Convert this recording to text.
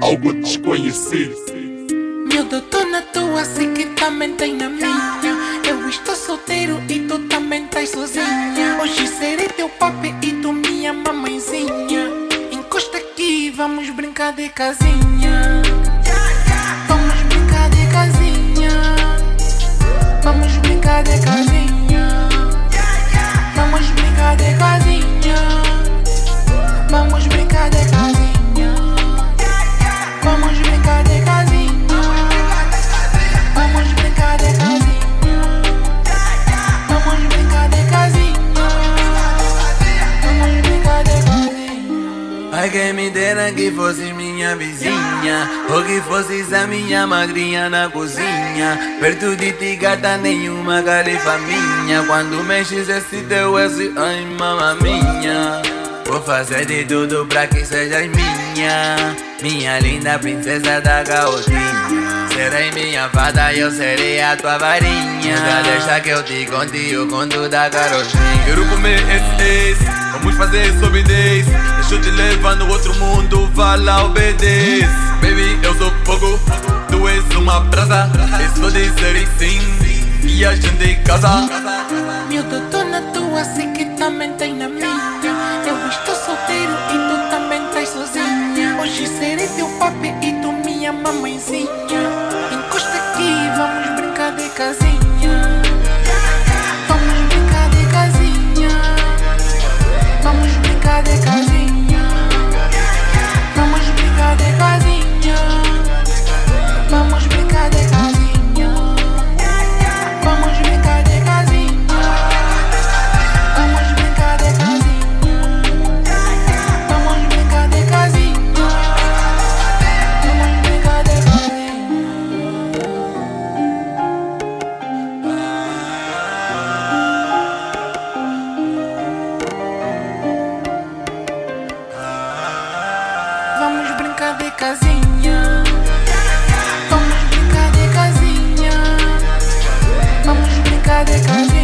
Algo desconhecido. Meu doutor, na tua sei que também tem na minha. Eu estou solteiro e tu também estás sozinha. Hoje serei teu papi e tu minha mamãezinha. Encosta aqui, vamos brincar de casinha. Vamos brincar de casinha. Vamos brincar de casinha. Vamos brincar de casinha. Vamos brincar de casinha. Vamos brincar de casinha. Vamos brincar de casinha. Vamos brincar de casinha. Vamos brincar de casinha. Ai, quem me dera que fosses minha vizinha, ou que fosses a minha madrinha na cozinha. Perto de ti, gata, nenhuma califa minha. Quando mexes esse teu S, ai, mamma minha. Vou fazer de tudo pra que sejas minha, minha linda princesa da garotinha. Serei minha fada e eu serei a tua varinha. Nunca deixa que eu te conte o conto da garotinha. Quero comer esse, vamos fazer sobidez. Deixa eu te levar no outro mundo, vai lá, obedece. Baby, eu sou fogo, tu és uma brasa. É só dizer sim e a gente casa. Meu doutor, na tua sei que também tem na minha. Estou solteiro e tu também estás sozinha. Hoje serei teu papi e tu minha mamãezinha. Encosta aqui, vamos brincar de casinha. Vamos brincar de casinha. Vamos brincar de casinha. Vamos brincar de casinha. Vamos brincar de casinha. Vamos brincar de casinha. Vamos brincar de casinha. Vamos brincar de casinha. Vamos brincar de casinha.